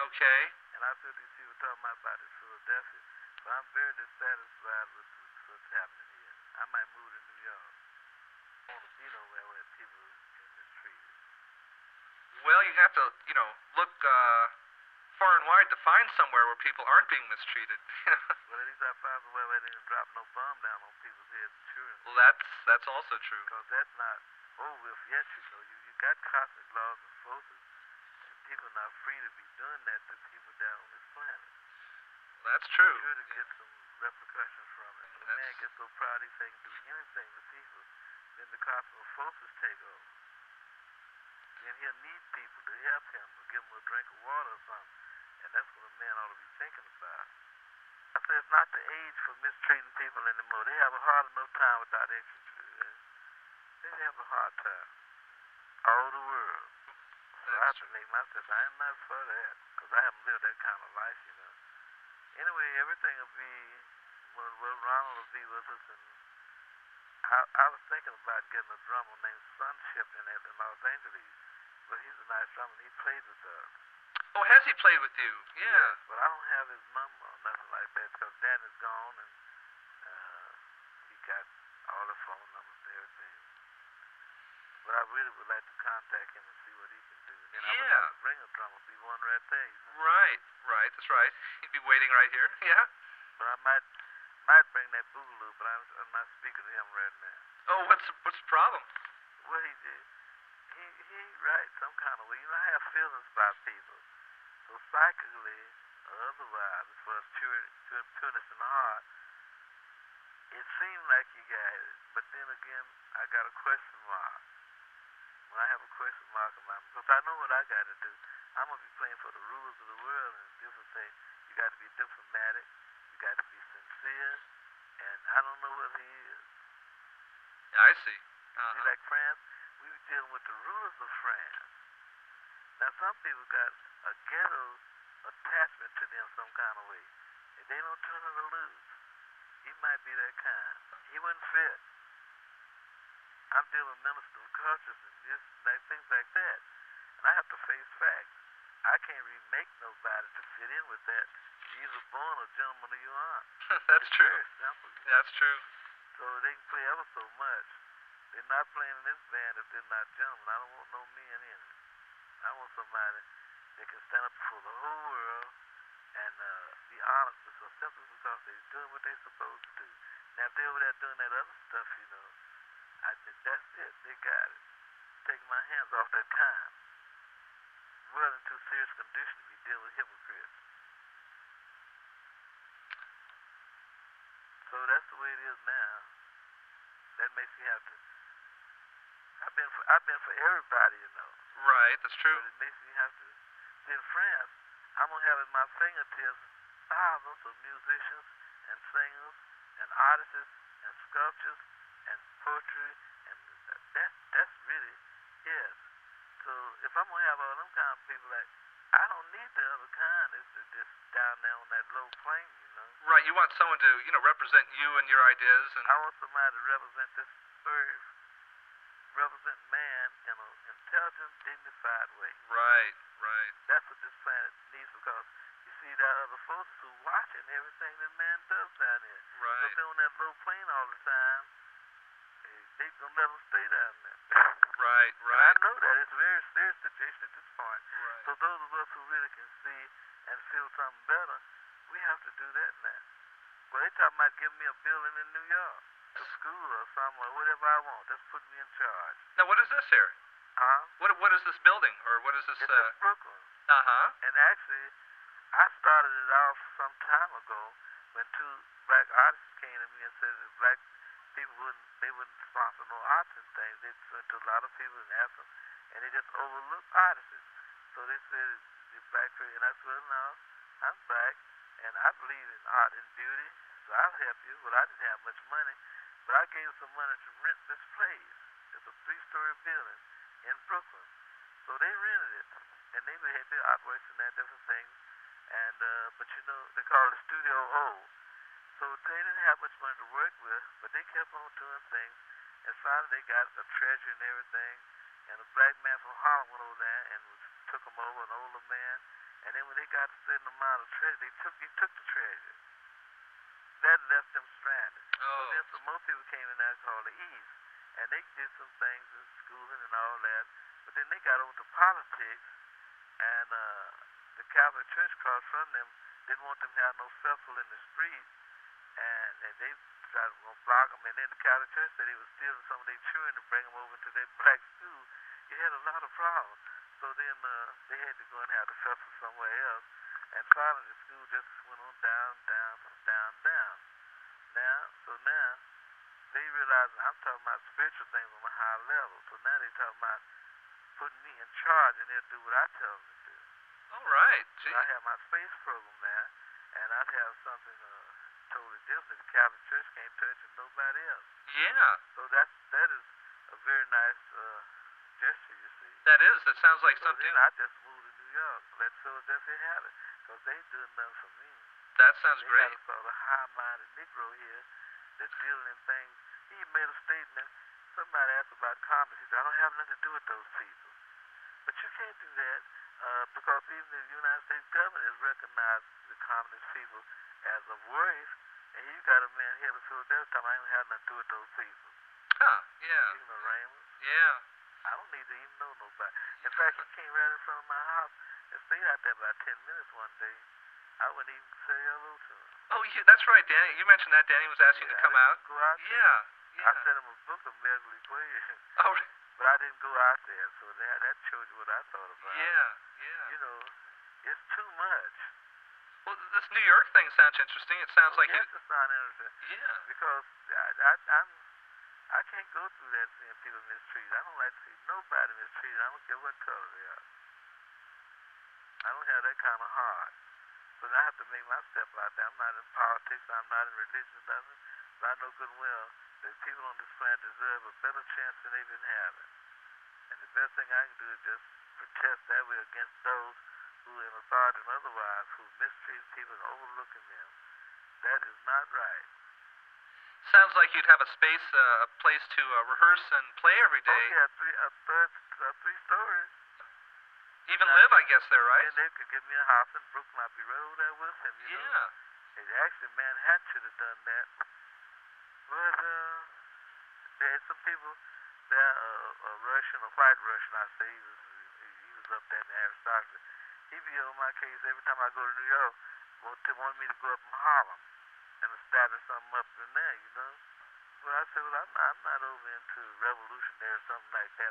Okay. And I feel these people talking about this Philadelphia, but I'm very dissatisfied with what's happening here. I might move to New York. I want to be nowhere where people are mistreated. Well, you have to, look far and wide to find somewhere where people aren't being mistreated. Well, at least I found somewhere where they didn't drop no bomb down on people's heads and children. Well, that's also true. Because that's not, you got cosmic laws and forces. People are not free to be doing that to people down on this planet. Well, that's true. You're sure to get some repercussions from it. When a man gets so proud he can do anything to people, then the cosmic forces take over. Then he'll need people to help him or give him a drink of water or something. And that's what a man ought to be thinking about. I say it's not the age for mistreating people anymore. They have a hard enough time without extra. They have a hard time. All the world. I am not for that, because I haven't lived that kind of life, Anyway, everything will be what Ronald will be with us, and I was thinking about getting a drummer named Sunship in Los Angeles, but he's a nice drummer. He played with us. Oh, has he played with you? Yeah. Yes, but I don't have his number or nothing like that, because Danny's gone, and he got all the phone numbers and everything. But I really would like to contact him and see what he can do. And I would have to bring a drummer, be one right there. Right, that's right. He'd be waiting right here, yeah. But I might bring that boogaloo, but I'm not speaking to him right now. Oh, what's the problem? Well, he did. He writes some kind of way. I have feelings about people. So psychically, or otherwise, as far as pureness in the heart, it seemed like you got it. But then again, I got a question mark. When I have a question mark in my mind, because I know what I got to do. I'm going to be playing for the rulers of the world and different things. You got to be diplomatic. You got to be sincere. And I don't know whether he is. I see. Uh-huh. See, like France, we were dealing with the rulers of France. Now, some people got a ghetto attachment to them some kind of way. If they don't turn it loose, he might be that kind. He wouldn't fit. I'm dealing with ministers of cultures and things like that. And I have to face facts. I can't remake nobody to fit in with that. You're either born a gentleman or you aren't. That's true. Very simple. That's true. So they can play ever so much. They're not playing in this band if they're not gentlemen. I don't want no men in it. I want somebody that can stand up before the whole world and be honest with them simply because they're doing what they're supposed to do. Now, if they're over there doing that other stuff, that's it. They got it. Take my hands off that kind. We're in too serious condition to be dealing with hypocrites. So that's the way it is now. That makes me have to. I've been for everybody, Right, that's true. But it makes me have to. In France, I'm gonna have at my fingertips thousands of musicians and singers and artists and sculptures and poetry. That's really it. So if I'm going to have all them kind of people, I don't need the other kind. It's just down there on that low plane, Right, you want someone to, represent you and your ideas. And I want somebody to represent this earth, represent man in an intelligent, dignified way. Right. That's what this planet needs because, there are other folks who are watching everything that man does down here. Right. So if they're on that low plane all the time, they don't let them stay down there. Right. And I know that. It's a very serious situation at this point. Right. So those of us who really can see and feel something better, we have to do that now. Well, they talking about giving me a building in New York, a school or something, or whatever I want. Just put me in charge. Now, what is this here? Huh? What is this building, or what is this? It's in Brooklyn. Uh-huh. And actually, I started it off some time ago when two black artists came to me and said that black people wouldn't sponsor no arts and things. They went to a lot of people and asked them, and they just overlooked artists. So they said, you're black, and I said, no, I'm black, and I believe in art and beauty, so I'll help you. Well, I didn't have much money, but I gave some money to rent this place. It's a 3-story building in Brooklyn. So they rented it, and they had their artworks and that different things. And, but they call it Studio O. So they didn't have much money to work with, but they kept on doing things. And finally they got a treasure and everything. And a black man from Harlem went over there and took him over, an older man. And then when they got a certain amount of treasure, they took the treasure. That left them stranded. Oh. So then most people came in there called the East, and they did some things in schooling and all that. But then they got over to politics, and the Catholic Church across from them didn't want them to have no scuffle in the street, and they tried to block them. And then the Catholic Church said they was stealing some of their children to bring them over to their black school. It had a lot of problems. So then they had to go and have to suffer somewhere else. And finally, the school just went on down. So now, they realize I'm talking about spiritual things on a high level. So now they're talking about putting me in charge, and they'll do what I tell them to do. All right. So I have my space program there, and I'd have something totally different. The Catholic Church can't touch it, nobody else. Yeah. So that is a very nice gesture, you see. That is. That sounds like so something. Then I just moved to New York. Let Philadelphia have it, because they doing nothing for me. That sounds great. They got a high-minded Negro here that's dealing in things. He made a statement. Somebody asked about commerce. He said, I don't have nothing to do with those people. But you can't do that because even the United States government has recognized the communist people as a worry. And you got a man here in Philadelphia talking about I don't have nothing to do with those people. Huh, yeah. You know, Raymond. Yeah. I don't need to even know nobody. In fact, he came right in front of my house and stayed out there about 10 minutes one day. I wouldn't even say hello to him. Oh, yeah, that's right, Danny. You mentioned that Danny was asking to come out. Go out there. Yeah. I sent him a book of medley plays. Oh, really? But I didn't go out there, so that showed you what I thought about. Yeah. You know, it's too much. Well, this New York thing sounds interesting. It sounds like it sounds interesting. Yeah. Because I can't go through that seeing people mistreated. I don't like to see nobody mistreated. I don't care what color they are. I don't have that kind of heart. So I have to make my step out there. I'm not in politics. I'm not in religion. Nothing. But I know good and well that people on this planet deserve a better chance than they've been having. And the best thing I can do is just protest that way against those who are in authority and otherwise who mistreat people and overlooking them. That is not right. Sounds like you'd have a space, a place to rehearse and play every day. Oh, yeah, three stories. Even now, live, I guess, there, right? And they could give me a house in Brooklyn. I'd be right over there with him, you know? And actually, Manhattan should have done that. But there's some people there, a Russian, a white Russian, I say. He was up there in the aristocracy. He'd be on my case every time I go to New York. Wanted me to go up in Harlem and establish something up in there, you know. Well, I said, I'm not over into revolutionary or something like that.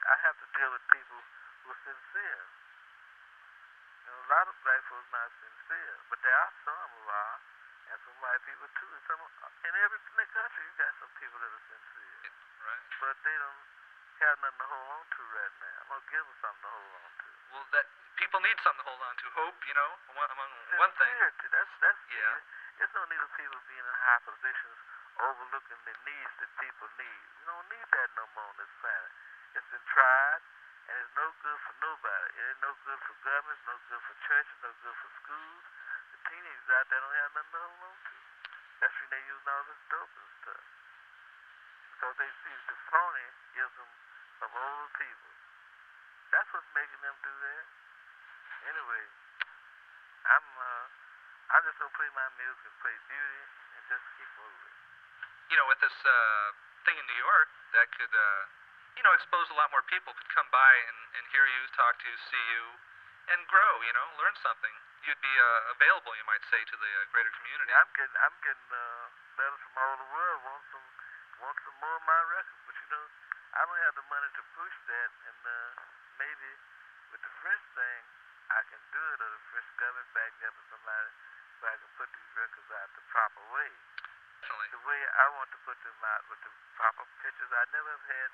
I have to deal with people who are sincere. You know, a lot of black folks are not sincere, but there are some who are, and some white people too. And some in every country, you got some people that are sincere. Right. But they don't have nothing to hold on to right now. I'm gonna give them something to hold on to. Well, that people need something to hold on to. Hope, you know, among sincerity, one thing. That's There's no need of people being in high positions overlooking the needs that people need. We don't need that no more on this planet. It's been tried, and it's no good for nobody. It ain't no good for governments, no good for churches, no good for schools. The teenagers out there don't have nothing to hold on to. That's when they using all this dope and stuff. Because they see the phonyism of old people. That's what's making them do that. Anyway, I'm just gonna play my music and play beauty and just keep moving. You know, with this thing in New York, that could you know, expose a lot more people could come by and hear you, talk to you, see you, and grow, you know, learn something. You'd be available, you might say, to the greater community. Yeah, I'm getting letters from all the world, want some more of my records. But, you know, I don't have the money to push that, and maybe with the French thing, I can do it, or the French government back there for somebody so I can put these records out the proper way. Definitely. The way I want to put them out with the proper pictures. I never have had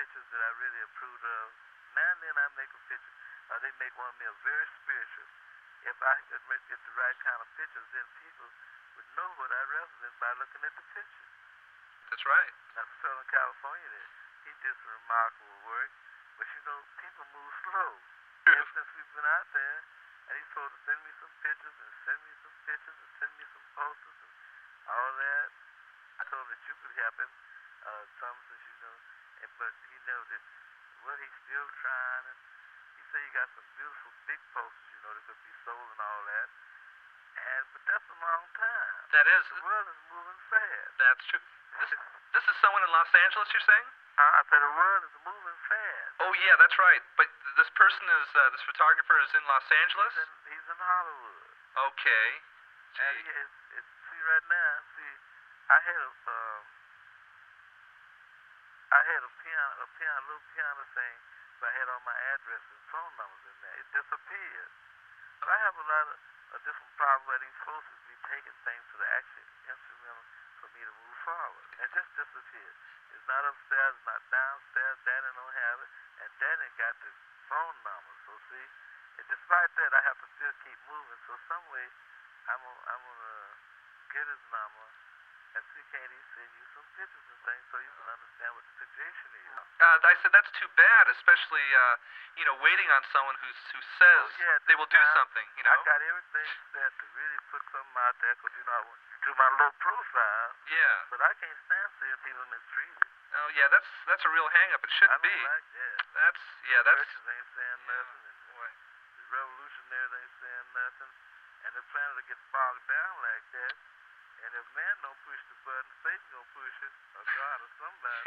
pictures that I really approved of. Now and then I make a picture. They make one of me a very spiritual. If I could get the right kind of pictures, then people would know what I represent by looking at the picture. That's right. Now, from Southern California, he did some remarkable work. But, you know, people move slow. Ever since we've been out there, and he told to send me some pictures, and send me some posters, and all that. I told him that you could help him. Some says, you know, but he knows that, well, he's still trying, and he say you got some beautiful big posters, you know, that could be sold and all that. But that's a long time. That is. The world is moving fast. That's true. This is someone in Los Angeles, you're saying? I said the world is moving fast. Oh, yeah, that's right. But this person is, this photographer is in Los Angeles? He's in Hollywood. Okay. And I had a little piano thing, but I had all my address and phone numbers in there. It disappeared. So I have a lot of a different problem where these folks would be taking things to the action instrumental for me to move forward. It just disappeared. It's not upstairs, it's not downstairs. Danny don't have it, and Danny got the phone number. So see, and despite that, I have to still keep moving. So some way, I'm gonna get his number and see can he send you some pictures and things so you can understand what the situation is. I said that's too bad, especially you know, waiting on someone who says they will do something. You know, I got everything set to really put something out there because you know I want to do my low profile. Yeah. But I can't stand seeing people mistreated. Oh yeah, that's a real hang up. It shouldn't be. I don't like that. That's. Churches ain't saying nothing. Boy. The revolutionaries ain't saying nothing, and they're planning to get bogged down like that. And if man don't push the button, Satan's gonna push it, or God or somebody.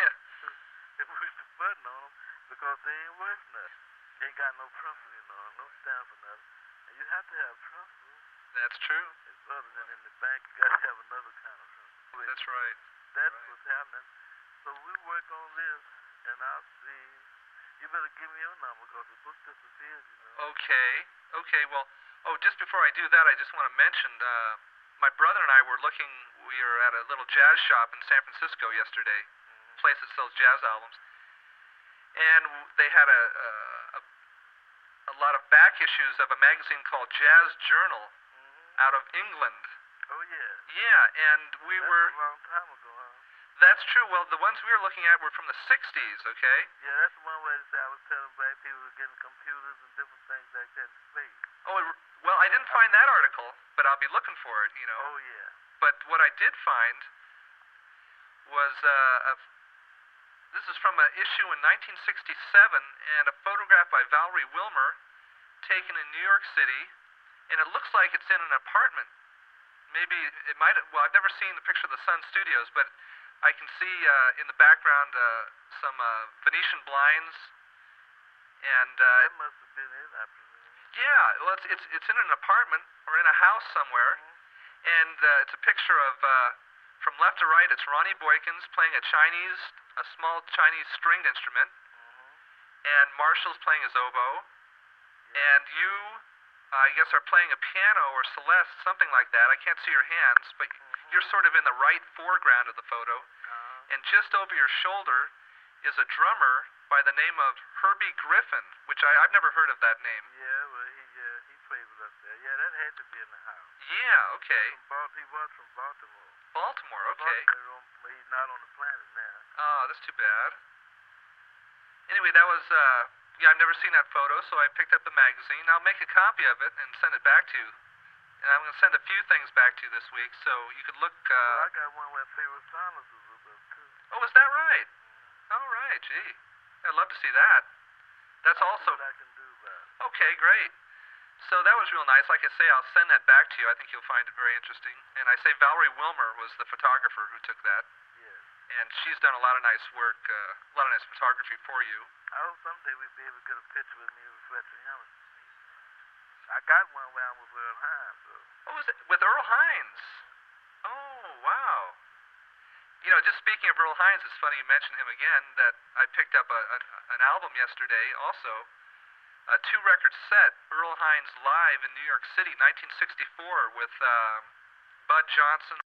They push the button on them because they ain't worth nothing. They ain't got no principle, you know, no stand for nothing. And you have to have principle. That's true. It's other than in the bank, you gotta have another kind of principle. That's right. That's right. What's happening. So we work on this, and I'll see. You better give me your number because the book disappears, you know. Okay, well, just before I do that, I just want to mention, my brother and I we were at a little jazz shop in San Francisco yesterday, a place that sells jazz albums, and they had a lot of back issues of a magazine called Jazz Journal out of England. Oh, yeah. Yeah, and that's were... That's a long time ago, huh? That's true. Well, the ones we were looking at were from the 60s, okay? Yeah, that's the one where I was telling black people were getting computers and different things like that in space. Oh, well, I didn't find that article, but I'll be looking for it, you know. Oh, yeah. But what I did find was this is from an issue in 1967, and a photograph by Valerie Wilmer taken in New York City, and it looks like it's in an apartment. Maybe it might have, well, I've never seen the picture of the Sun Studios, but I can see in the background some Venetian blinds, and... that must have been it, I presume. Yeah, well, it's in an apartment or in a house somewhere, and it's a picture of from left to right. It's Ronnie Boykins playing a small Chinese stringed instrument, and Marshall's playing his oboe, and you, I guess, are playing a piano or celeste, something like that. I can't see your hands, but you're sort of in the right foreground of the photo, and just over your shoulder is a drummer by the name of Herbie Griffin, which I've never heard of that name. Yeah. Yeah, that had to be in the house. Yeah, okay. He was from Baltimore. Baltimore, okay. Baltimore, he's not on the planet now. Oh, that's too bad. Anyway, that was, I've never seen that photo, so I picked up the magazine. I'll make a copy of it and send it back to you. And I'm going to send a few things back to you this week, so you could look, Well, I got one where Favorite Silence was with us, too. Oh, is that right? All right, gee. I'd love to see that. That's also... what I can do about it. Okay, great. So that was real nice. Like I say, I'll send that back to you. I think you'll find it very interesting. And I say Valerie Wilmer was the photographer who took that. Yes. And she's done a lot of nice work, a lot of nice photography for you. I hope someday we'd be able to get a picture with me reflecting him. I got one where I'm with Earl Hines. Though. Oh, is it? With Earl Hines? Oh, wow. You know, just speaking of Earl Hines, it's funny you mention him again, that I picked up an album yesterday also. A two-record set, Earl Hines Live in New York City, 1964, with Bud Johnson.